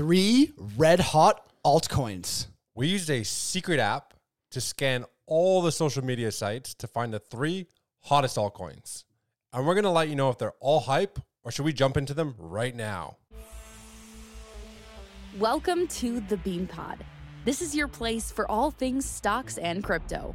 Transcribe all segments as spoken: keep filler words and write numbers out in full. three red hot altcoins. We used a secret app to scan all the social media sites to find the three hottest altcoins. And we're going to let you know if they're all hype or should we jump into them right now. Welcome to the BeanPod. This is your place for all things stocks and crypto.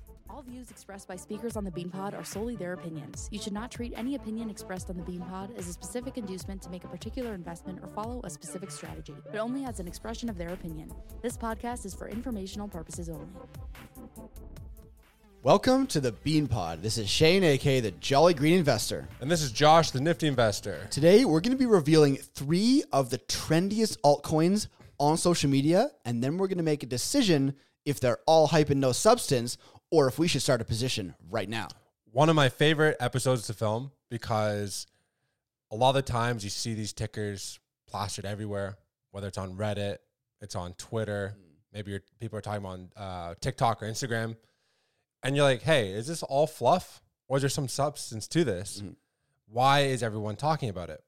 All views expressed by speakers on the BeanPod are solely their opinions. You should not treat any opinion expressed on the BeanPod as a specific inducement to make a particular investment or follow a specific strategy, but only as an expression of their opinion. This podcast is for informational purposes only. Welcome to the BeanPod. This is Shane, aka the Jolly Green Investor. And this is Josh, the Nifty Investor. Today, we're going to be revealing three of the trendiest altcoins on social media, and then we're going to make a decision if they're all hype and no substance, or if we should start a position right now. One of my favorite episodes to film, because a lot of the times you see these tickers plastered everywhere, whether it's on Reddit, it's on Twitter, maybe you're, people are talking on uh, TikTok or Instagram, and you're like, hey, is this all fluff or is there some substance to this? Mm-hmm. Why is everyone talking about it?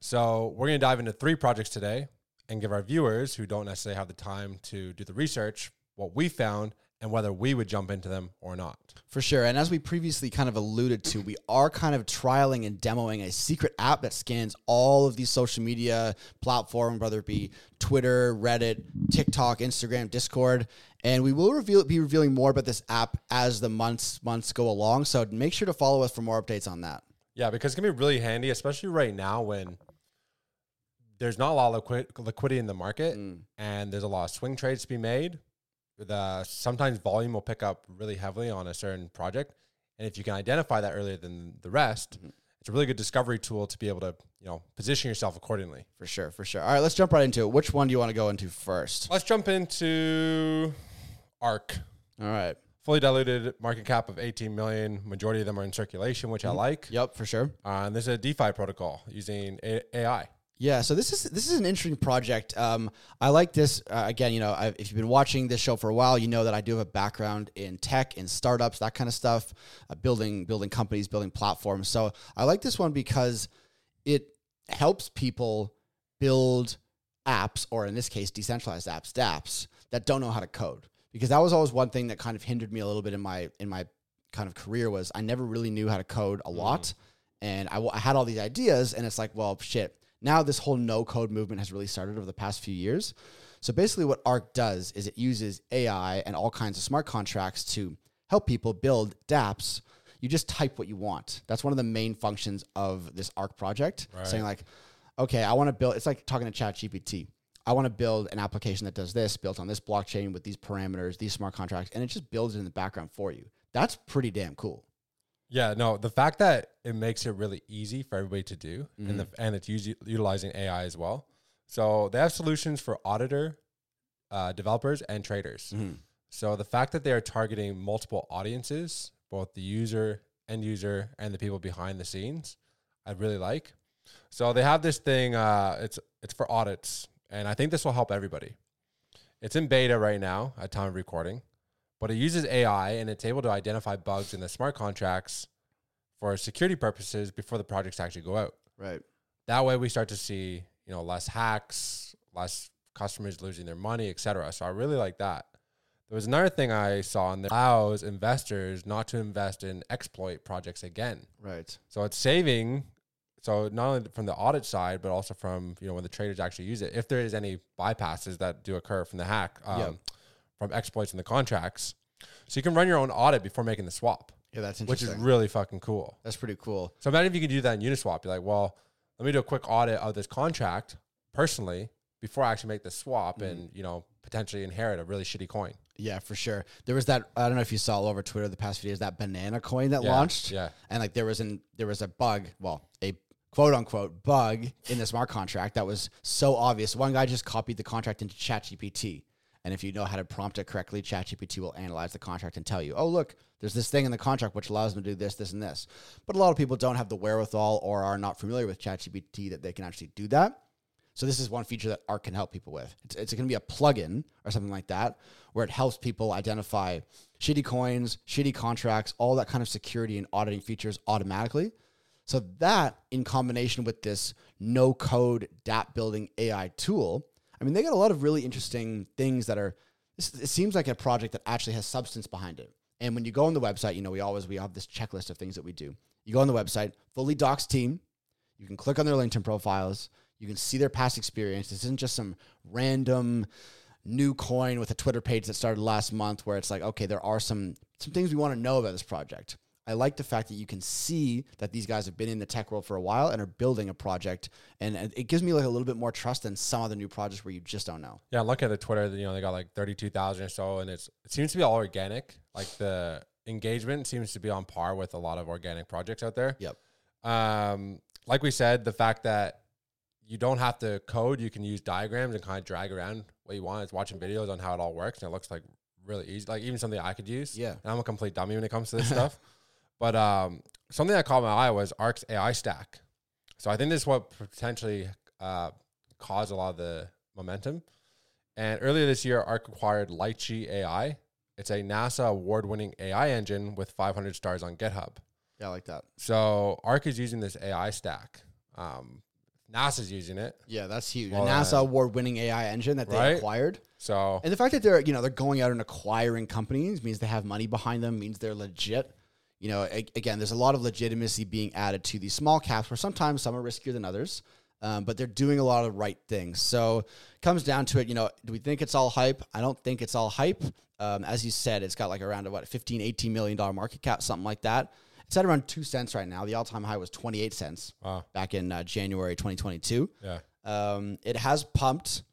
So we're gonna dive into three projects today and give our viewers who don't necessarily have the time to do the research what we found and whether we would jump into them or not. For sure. And as we previously kind of alluded to, we are kind of trialing and demoing a secret app that scans all of these social media platforms, whether it be Twitter, Reddit, TikTok, Instagram, Discord. And we will reveal be revealing more about this app as the months months go along. So make sure to follow us for more updates on that. Yeah, because it's going to be really handy, especially right now when there's not a lot of liqui- liquidity in the market mm. and there's a lot of swing trades to be made. The sometimes volume will pick up really heavily on a certain project, and if you can identify that earlier than the rest, mm-hmm. it's a really good discovery tool to be able to, you know, position yourself accordingly. For sure, for sure. All right, let's jump right into it. Which one do you want to go into first? Let's jump into Arc. All right, fully diluted market cap of eighteen million. Majority of them are in circulation, which mm-hmm. I like. Yep, for sure. Uh, and this is a DeFi protocol using A I. Yeah, so this is this is an interesting project. Um, I like this. Uh, again, you know, I've, if you've been watching this show for a while, you know that I do have a background in tech and startups, that kind of stuff, uh, building building companies, building platforms. So I like this one because it helps people build apps, or in this case, decentralized apps, dApps, that don't know how to code. Because that was always one thing that kind of hindered me a little bit in my in my kind of career, was I never really knew how to code a lot, and I, I had all these ideas, and it's like, well, shit. Now this whole no-code movement has really started over the past few years. So basically what Arc does is it uses A I and all kinds of smart contracts to help people build dApps. You just type what you want. That's one of the main functions of this Arc project. Right. Saying like, okay, I want to build, it's like talking to ChatGPT. I want to build an application that does this, built on this blockchain with these parameters, these smart contracts, and it just builds it in the background for you. That's pretty damn cool. Yeah, no, the fact that it makes it really easy for everybody to do, mm-hmm. and the, and it's usi- utilizing A I as well. So they have solutions for auditor, uh, developers, and traders. Mm-hmm. So the fact that they are targeting multiple audiences, both the user, end user, and the people behind the scenes, I really like. So they have this thing, uh, it's it's for audits, and I think this will help everybody. It's in beta right now at time of recording. But it uses A I, and it's able to identify bugs in the smart contracts for security purposes before the projects actually go out. Right. That way we start to see, you know, less hacks, less customers losing their money, et cetera. So I really like that. There was another thing I saw, and that allows investors not to invest in exploit projects again. Right. So it's saving. So not only from the audit side, but also from, you know, when the traders actually use it, if there is any bypasses that do occur from the hack. Um, yeah. From exploits in the contracts. So you can run your own audit before making the swap. Yeah, that's interesting. Which is really fucking cool. That's pretty cool. So imagine if you could do that in Uniswap. You're like, well, let me do a quick audit of this contract personally before I actually make the swap mm-hmm. and, you know, potentially inherit a really shitty coin. Yeah, for sure. There was that, I don't know if you saw all over Twitter the past few days, that banana coin that yeah, launched. Yeah. And like there was an there was a bug, well, a quote unquote bug in the smart contract that was so obvious. One guy just copied the contract into ChatGPT. And if you know how to prompt it correctly, ChatGPT will analyze the contract and tell you, oh, look, there's this thing in the contract which allows them to do this, this, and this. But a lot of people don't have the wherewithal or are not familiar with ChatGPT that they can actually do that. So this is one feature that Arc can help people with. It's, it's going to be a plugin or something like that where it helps people identify shitty coins, shitty contracts, all that kind of security and auditing features automatically. So that, in combination with this no-code dApp building A I tool, I mean, they got a lot of really interesting things that are, it seems like a project that actually has substance behind it. And when you go on the website, you know, we always, we have this checklist of things that we do. You go on the website, fully docs team, you can click on their LinkedIn profiles, you can see their past experience. This isn't just some random new coin with a Twitter page that started last month where it's like, okay, there are some, some things we want to know about this project. I like the fact that you can see that these guys have been in the tech world for a while and are building a project. And, and it gives me like a little bit more trust than some other new projects where you just don't know. Yeah. Look at the Twitter, you know, they got like thirty-two thousand or so. And it's, it seems to be all organic. Like the engagement seems to be on par with a lot of organic projects out there. Yep. Um, like we said, the fact that you don't have to code, you can use diagrams and kind of drag around what you want. It's watching videos on how it all works. And it looks like really easy. Like even something I could use. Yeah. And I'm a complete dummy when it comes to this stuff. But um, something that caught my eye was Arc's A I stack. So I think this is what potentially uh, caused a lot of the momentum. And earlier this year, Arc acquired Lychee A I. It's a NASA award-winning A I engine with five hundred stars on GitHub. Yeah, I like that. So Arc is using this A I stack. Um, NASA's using it. Yeah, that's huge. Well, a NASA uh, award-winning A I engine that they right? acquired. So, and the fact that they're you know they're going out and acquiring companies means they have money behind them, means they're legit. You know, again, there's a lot of legitimacy being added to these small caps where sometimes some are riskier than others, um, but they're doing a lot of right things. So it comes down to it, you know, do we think it's all hype? I don't think it's all hype. Um, as you said, it's got like around, what, fifteen, eighteen million dollars market cap, something like that. It's at around two cents right now. The all-time high was twenty-eight cents wow. back in uh, January twenty twenty-two. Yeah, um, it has pumped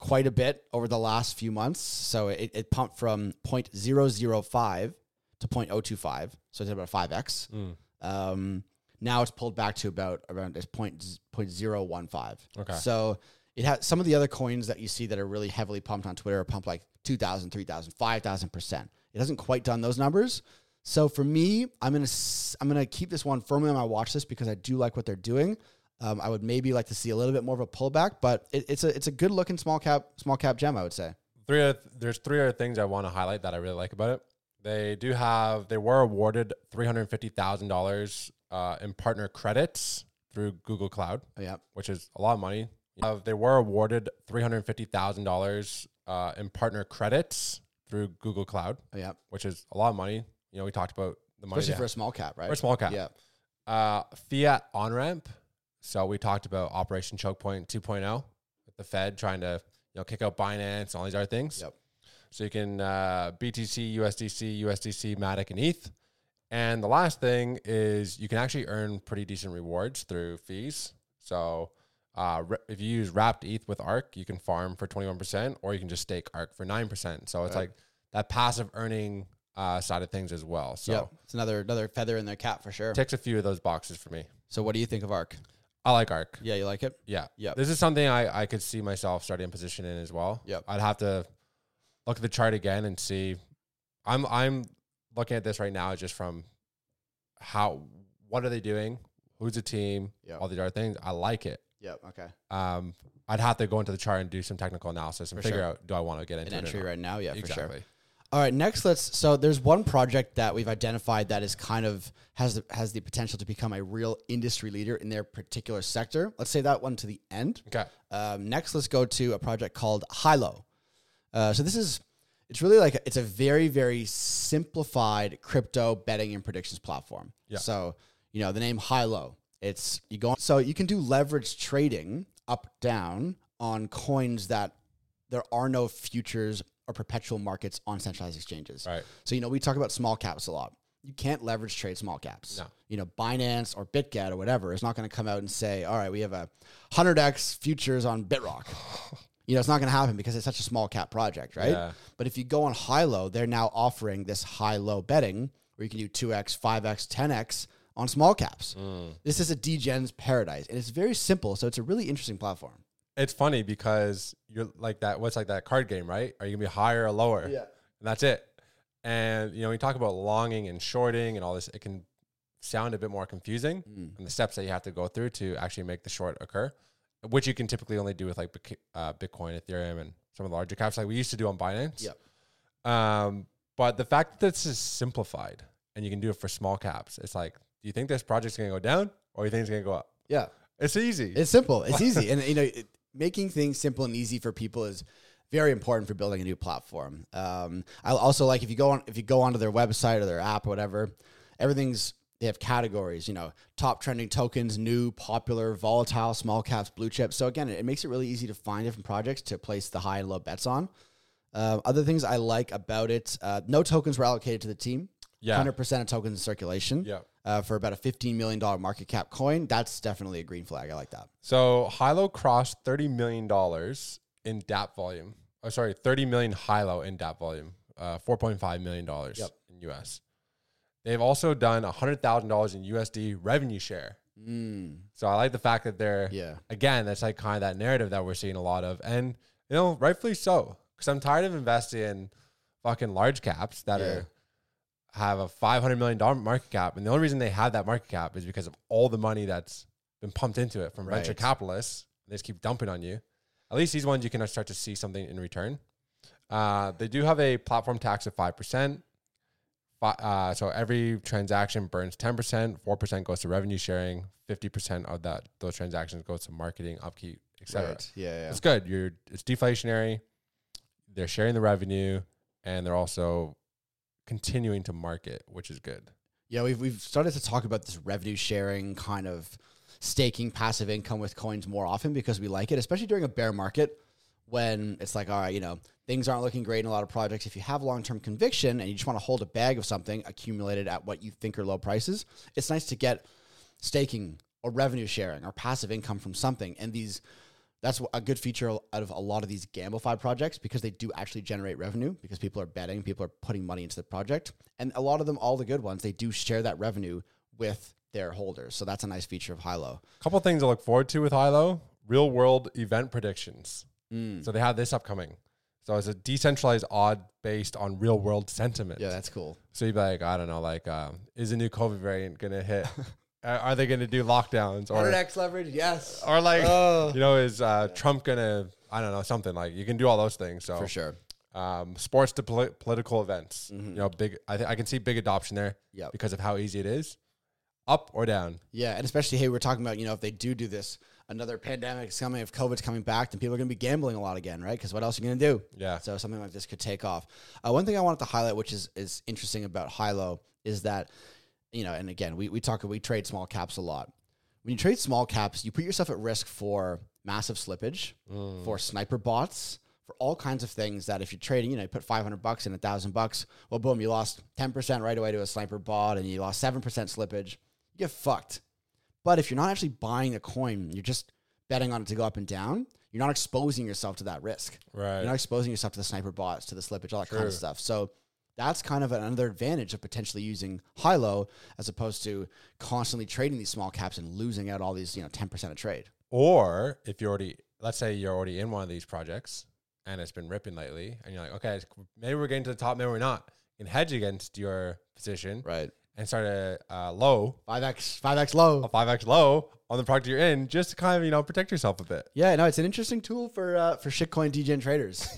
quite a bit over the last few months. So it, it pumped from zero point zero zero five to zero point zero two five, so it's about five x. Mm. Um, now it's pulled back to about around it's zero point zero one five. Okay. So it has some of the other coins that you see that are really heavily pumped on Twitter are pumped like two thousand, three thousand, five thousand percent. It hasn't quite done those numbers. So for me, I'm gonna I'm gonna keep this one firmly on my watch list because I do like what they're doing. Um, I would maybe like to see a little bit more of a pullback, but it, it's a it's a good looking small cap small cap gem, I would say. Three other th- there's three other things I want to highlight that I really like about it. They do have, they were awarded three hundred fifty thousand dollars uh, in partner credits through Google Cloud, yeah. which is a lot of money. Uh, they were awarded three hundred fifty thousand dollars uh, in partner credits through Google Cloud, yeah. which is a lot of money. You know, we talked about the money. Especially for a small cap, right? For a small cap. Yeah. Uh, fiat on-ramp. So we talked about Operation Choke Point two point oh, with the Fed trying to, you know, kick out Binance and all these other things. Yep. So you can uh, B T C, U S D C, U S D C, Matic, and E T H. And the last thing is you can actually earn pretty decent rewards through fees. So uh, if you use wrapped E T H with ARC, you can farm for twenty-one percent, or you can just stake ARC for nine percent. So it's right. like that passive earning uh, side of things as well. So yep. it's another another feather in their cap for sure. Ticks a few of those boxes for me. So what do you think of ARC? I like ARC. Yeah, you like it? Yeah. Yep. This is something I, I could see myself starting a position in as well. Yep. I'd have to look at the chart again and see. I'm I'm looking at this right now just from how, what are they doing? Who's the team? Yep. All these other things. I like it. Yep. Okay. Um, I'd have to go into the chart and do some technical analysis and for figure sure. out, do I want to get into An it entry right now? Yeah, exactly. for sure. All right. Next, let's, so there's one project that we've identified that is kind of, has the, has the potential to become a real industry leader in their particular sector. Let's say that one to the end. Okay. Um, next, let's go to a project called Hilo. Uh, so this is, it's really like, a, it's a very, very simplified crypto betting and predictions platform. Yeah. So, you know, the name Hilo, it's, you go, on, so you can do leverage trading up, down on coins that there are no futures or perpetual markets on centralized exchanges. Right. So, you know, we talk about small caps a lot. You can't leverage trade small caps. No. You know, Binance or BitGet or whatever is not going to come out and say, all right, we have a one hundred x futures on BitRock. You know, it's not going to happen because it's such a small cap project, right? Yeah. But if you go on Hilo, they're now offering this Hilo betting where you can do two x, five x, ten x on small caps. Mm. This is a degen's paradise, and it's very simple. So it's a really interesting platform. It's funny because you're like that. What's like that card game, right? Are you gonna be higher or lower? Yeah. And that's it. And you know, when you talk about longing and shorting and all this, it can sound a bit more confusing, mm. and the steps that you have to go through to actually make the short occur, which you can typically only do with like uh, Bitcoin, Ethereum, and some of the larger caps like we used to do on Binance. Yep. Um, but the fact that this is simplified and you can do it for small caps, it's like, do you think this project's gonna go down or do you think it's gonna go up? Yeah. It's easy. It's simple. It's easy. And, you know, it, making things simple and easy for people is very important for building a new platform. Um, I also like if you go on, if you go onto their website or their app or whatever, everything's, they have categories, you know, top trending tokens, new, popular, volatile, small caps, blue chips. So again, it, it makes it really easy to find different projects to place the high and low bets on. Uh, other things I like about it, uh, no tokens were allocated to the team. Yeah. one hundred percent of tokens in circulation. Yeah. Uh, for about a fifteen million dollars market cap coin. That's definitely a green flag. I like that. So Hilo crossed thirty million dollars in D App volume. Oh, sorry, thirty million Hilo in D App volume, uh, four point five million dollars yep. in U S. They've also done one hundred thousand dollars in U S D revenue share. Mm. So I like the fact that they're, yeah. again, that's like kind of that narrative that we're seeing a lot of. And, you know, rightfully so. Because I'm tired of investing in fucking large caps that yeah. are... have a five hundred million dollars market cap. And the only reason they have that market cap is because of all the money that's been pumped into it from right. venture capitalists. They just keep dumping on you. At least these ones, you can start to see something in return. Uh, they do have a platform tax of five percent. Uh, so every transaction burns ten percent, four percent goes to revenue sharing, fifty percent of that those transactions goes to marketing, upkeep, et cetera. Right. Yeah, yeah. It's good. You're, it's deflationary. They're sharing the revenue and they're also continuing to market, which is good. Yeah, we've we've started to talk about this revenue sharing kind of staking passive income with coins more often because we like it, especially during a bear market when it's like, all right, you know, things aren't looking great in a lot of projects. If you have long-term conviction and you just want to hold a bag of something accumulated at what you think are low prices, it's nice to get staking or revenue sharing or passive income from something. And these that's a good feature out of a lot of these gamified projects because they do actually generate revenue because people are betting, people are putting money into the project. And a lot of them, all the good ones, they do share that revenue with their holders. So that's a nice feature of Hilo. A couple of things I look forward to with Hilo, real world event predictions. Mm. So they have this upcoming. So it's a decentralized odd based on real world sentiment. Yeah, that's cool. So you'd be like, I don't know, like, um, is a new COVID variant going to hit? Are they going to do lockdowns or one hundred x leverage? Yes. Or like, oh. you know, is uh, yeah. Trump going to, I don't know, something like you can do all those things. So for sure. Um, sports to poli- political events, mm-hmm. you know, big, I think I can see big adoption there yep. because of how easy it is up or down. Yeah. And especially, hey, we're talking about, you know, if they do do this, another pandemic is coming, if COVID's coming back, then people are going to be gambling a lot again, right? Because what else are you going to do? Yeah. So something like this could take off. Uh, one thing I wanted to highlight, which is, is interesting about Hilo is that, you know, and again, we, we talk, we trade small caps a lot. When you trade small caps, you put yourself at risk for massive slippage, mm. for sniper bots, for all kinds of things that if you're trading, you know, you put five hundred bucks and a thousand bucks, well, boom, you lost ten percent right away to a sniper bot and you lost seven percent slippage. You get fucked. But if you're not actually buying a coin, you're just betting on it to go up and down. You're not exposing yourself to that risk. Right. You're not exposing yourself to the sniper bots, to the slippage, all that True. kind of stuff. So that's kind of another advantage of potentially using Hilo as opposed to constantly trading these small caps and losing out all these, you know, ten percent of trade. Or if you're already, let's say you're already in one of these projects and it's been ripping lately and you're like, okay, maybe we're getting to the top, maybe we're not. You can hedge against your position. Right. And start a uh, low. five x, five x low. A five x low on the project you're in just to kind of, you know, protect yourself a bit. Yeah, no, it's an interesting tool for, uh, for shitcoin degen traders.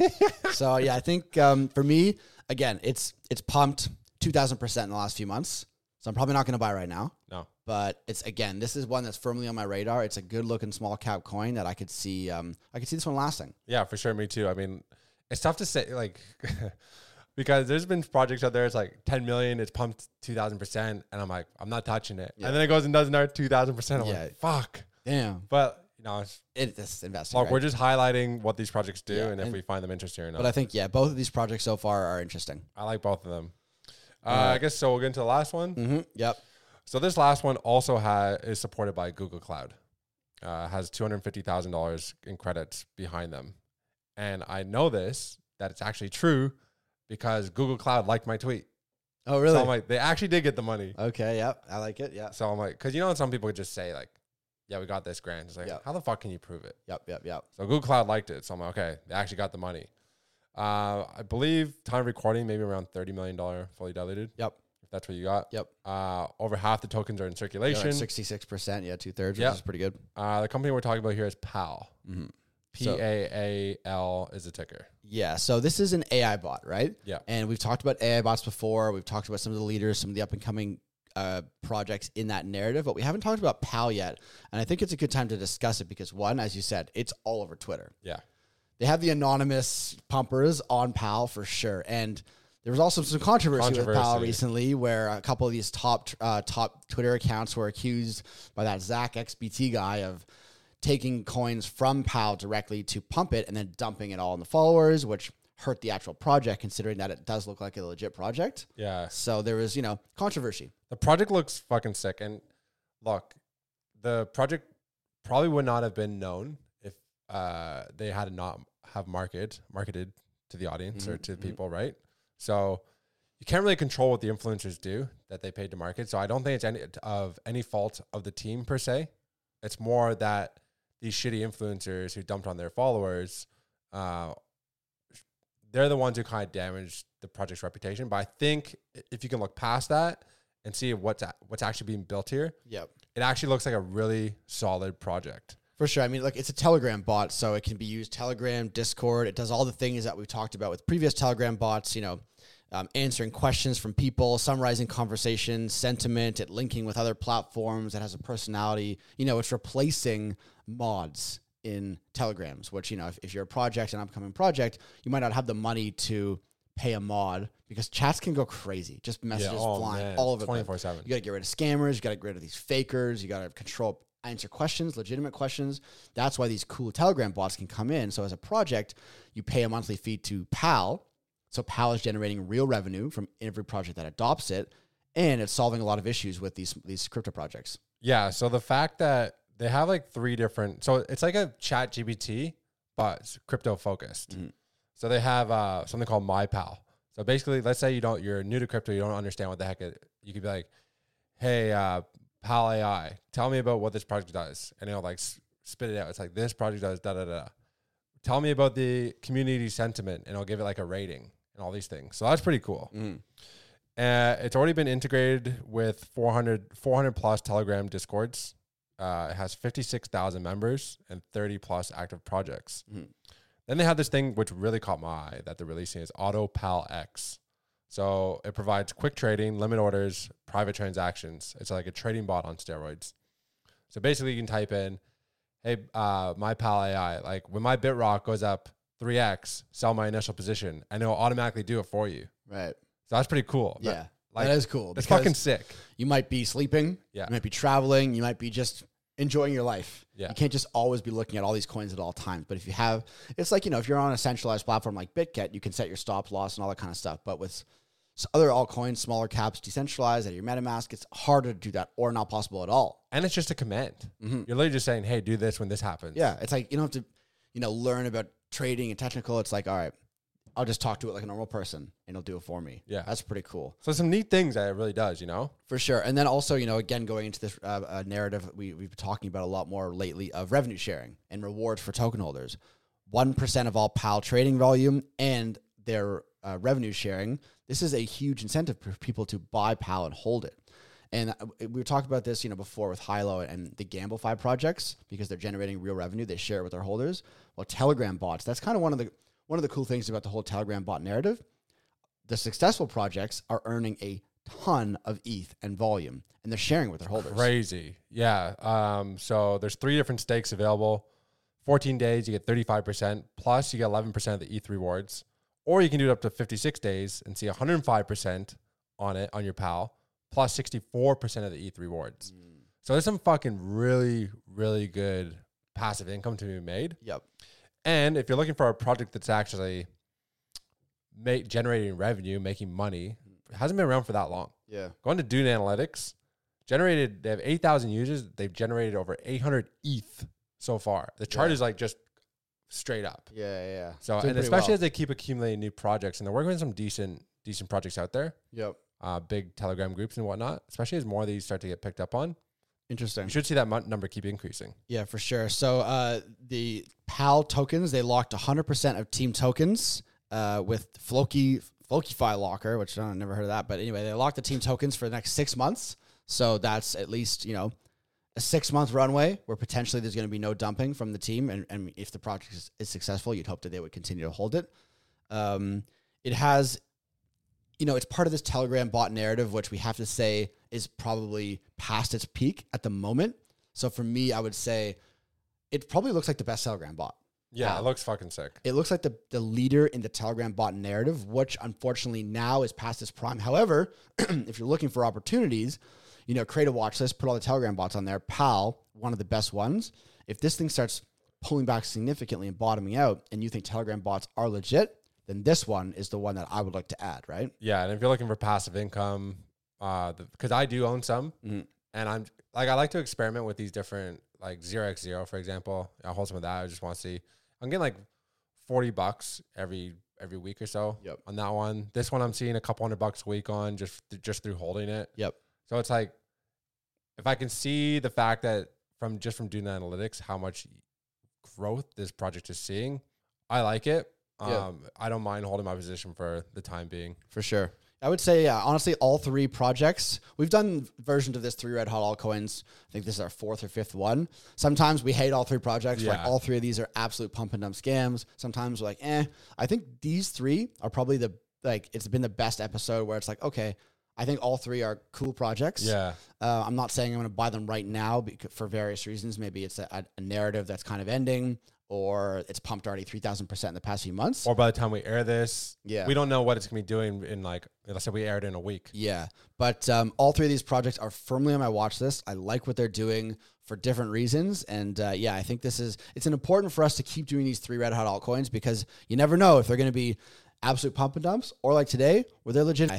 So yeah, I think um, for me, again, it's it's pumped two thousand percent in the last few months. So I'm probably not going to buy right now. No. But it's, again, this is one that's firmly on my radar. It's a good-looking small-cap coin that I could see um, I could see this one lasting. Yeah, for sure. Me too. I mean, it's tough to say, like, because there's been projects out there. It's like ten million dollars. It's pumped two thousand percent. And I'm like, I'm not touching it. Yeah. And then it goes and does another two thousand percent. I'm yeah. like, fuck. Damn. But... No, it's, it's investing. Look, right? We're just highlighting what these projects do yeah, and if and we find them interesting or not. But I think, yeah, both of these projects so far are interesting. I like both of them. Uh, yeah. I guess so. We'll get into the last one. Mm-hmm. Yep. So this last one also ha- is supported by Google Cloud. Uh, has two hundred fifty thousand dollars in credits behind them. And I know this, that it's actually true because Google Cloud liked my tweet. Oh, really? So I'm like, they actually did get the money. Okay. Yep. I like it. Yeah. So I'm like, because you know, some people just say like, yeah, we got this grant. It's like, yep. How the fuck can you prove it? Yep, yep, yep. So Google Cloud liked it. So I'm like, okay, they actually got the money. Uh, I believe time of recording, maybe around thirty million dollars fully diluted. Yep. If that's what you got. Yep. Uh, over half the tokens are in circulation. Like sixty-six percent, yeah, two-thirds, yep. Which is pretty good. Uh, the company we're talking about here is PAAL. Mm-hmm. P A A L is the ticker. Yeah. So this is an A I bot, right? Yeah. And we've talked about A I bots before. We've talked about some of the leaders, some of the up-and-coming Uh, projects in that narrative, but we haven't talked about PAAL yet. And I think it's a good time to discuss it because, one, as you said, it's all over Twitter. Yeah. They have the anonymous pumpers on PAAL for sure. And there was also some controversy, controversy. with PAAL recently where a couple of these top uh, top Twitter accounts were accused by that Zach X B T guy of taking coins from PAAL directly to pump it and then dumping it all on the followers, which hurt the actual project, considering that it does look like a legit project. Yeah. So there was, you know, controversy. The project looks fucking sick. And look, the project probably would not have been known if uh, they had not have marketed, marketed to the audience mm-hmm. or to mm-hmm. people, right? So you can't really control what the influencers do that they paid to market. So I don't think it's any of any fault of the team per se. It's more that these shitty influencers who dumped on their followers, uh, they're the ones who kind of damaged the project's reputation. But I think if you can look past that and see what's a- what's actually being built here, yep. It actually looks like a really solid project. For sure. I mean, like, it's a Telegram bot, so it can be used Telegram, Discord. It does all the things that we've talked about with previous Telegram bots, you know, um, answering questions from people, summarizing conversations, sentiment, it linking with other platforms. It has a personality. You know, it's replacing mods in Telegrams, which, you know, if, if you're a project, an upcoming project, you might not have the money to pay a mod because chats can go crazy. Just messages yeah, oh flying man. all over twenty-four seven. You got to get rid of scammers. You got to get rid of these fakers. You got to control, answer questions, legitimate questions. That's why these cool Telegram bots can come in. So as a project, you pay a monthly fee to PAAL. So PAAL is generating real revenue from every project that adopts it. And it's solving a lot of issues with these, these crypto projects. Yeah. So the fact that they have like three different, so it's like a chat G P T, but it's crypto focused. Mm-hmm. So they have uh, something called MyPal. So basically, let's say you don't, you're new to crypto, you don't understand what the heck it, you could be like, hey, uh, PAAL A I, tell me about what this project does. And it'll like spit it out. It's like, this project does da, da, da. Tell me about the community sentiment, and it'll give it like a rating and all these things. So that's pretty cool. Mm. Uh, it's already been integrated with four hundred, four hundred plus Telegram discords. Uh, it has fifty-six thousand members and thirty plus active projects. Mm. Then they have this thing which really caught my eye that they're releasing is AutoPal X. So it provides quick trading, limit orders, private transactions. It's like a trading bot on steroids. So basically you can type in, hey, uh, my PAAL A I, like when my BitRock goes up three X, sell my initial position, and it'll automatically do it for you. Right. So that's pretty cool. Yeah. But, like, that is cool. That's fucking sick. You might be sleeping. Yeah. You might be traveling. You might be just enjoying your life. Yeah. You can't just always be looking at all these coins at all times. But if you have, it's like, you know, if you're on a centralized platform like BitGet, you can set your stop loss and all that kind of stuff. But with other altcoins, smaller caps, decentralized, at your MetaMask, it's harder to do that or not possible at all. And it's just a command. Mm-hmm. You're literally just saying, hey, do this when this happens. Yeah. It's like, you don't have to, you know, learn about trading and technical. It's like, all right, I'll just talk to it like a normal person and it'll do it for me. Yeah. That's pretty cool. So some neat things that it really does, you know? For sure. And then also, you know, again, going into this uh, uh, narrative, we, we've been talking about a lot more lately of revenue sharing and rewards for token holders. one percent of all PAAL trading volume and their uh, revenue sharing. This is a huge incentive for people to buy PAAL and hold it. And we talked about this, you know, before with Hilo and the Gamblify projects, because they're generating real revenue. They share it with their holders. Well, Telegram bots, that's kind of one of the... One of the cool things about the whole Telegram bot narrative, the successful projects are earning a ton of E T H and volume, and they're sharing with their holders. Crazy. Yeah. Um, so there's three different stakes available. fourteen days, you get thirty-five percent, plus you get eleven percent of the E T H rewards. Or you can do it up to fifty-six days and see one hundred five percent on it, on your PAAL, plus sixty-four percent of the E T H rewards. Mm. So there's some fucking really, really good passive income to be made. Yep. And if you're looking for a project that's actually make, generating revenue, making money, it hasn't been around for that long. Yeah. Going to Dune Analytics, generated, they have eight thousand users. They've generated over eight hundred E T H so far. The chart yeah. is like just straight up. Yeah, yeah. So, and especially well. as they keep accumulating new projects, and they're working with some decent, decent projects out there. Yep. Uh, big Telegram groups and whatnot, especially as more of these start to get picked up on. Interesting. You should see that number keep increasing. Yeah, for sure. So uh, the PAAL tokens, they locked one hundred percent of team tokens uh, with Floki, Flokify Locker, which I never heard of that. But anyway, they locked the team tokens for the next six months. So that's at least, you know, a six-month runway where potentially there's going to be no dumping from the team. And, and if the project is, is successful, you'd hope that they would continue to hold it. Um, it has... you know, it's part of this Telegram bot narrative, which we have to say is probably past its peak at the moment. So for me, I would say it probably looks like the best Telegram bot. Yeah, uh, it looks fucking sick. It looks like the, the leader in the Telegram bot narrative, which unfortunately now is past its prime. However, if you're looking for opportunities, you know, create a watch list, put all the Telegram bots on there. PAAL, one of the best ones. If this thing starts pulling back significantly and bottoming out and you think Telegram bots are legit, then this one is the one that I would like to add, right? Yeah, and if you're looking for passive income, uh, because I do own some, mm-hmm. and I'm like I like to experiment with these different, like zero x zero, for example. I hold some of that. I just want to see. I'm getting like forty bucks every every week or so yep. on that one. This one I'm seeing a couple hundred bucks a week on just th- just through holding it. Yep. So it's like if I can see the fact that from just from doing the analytics, how much growth this project is seeing, I like it. Yeah. Um, I don't mind holding my position for the time being. For sure. I would say, yeah, honestly, all three projects. We've done versions of this three red hot altcoins. I think this is our fourth or fifth one. Sometimes we hate all three projects. Yeah. Like all three of these are absolute pump and dump scams. Sometimes we're like, eh. I think these three are probably the, like, it's been the best episode where it's like, okay, I think all three are cool projects. Yeah. Uh, I'm not saying I'm going to buy them right now for various reasons. Maybe it's a, a narrative that's kind of ending, or it's pumped already three thousand percent in the past few months. Or by the time we air this, yeah. we don't know what it's going to be doing in, like, let's say we aired in a week. Yeah, but um, all three of these projects are firmly on my watch list. I like what they're doing for different reasons. And uh, yeah, I think this is, it's an important for us to keep doing these three red hot altcoins because you never know if they're going to be absolute pump and dumps or like today where they're legit.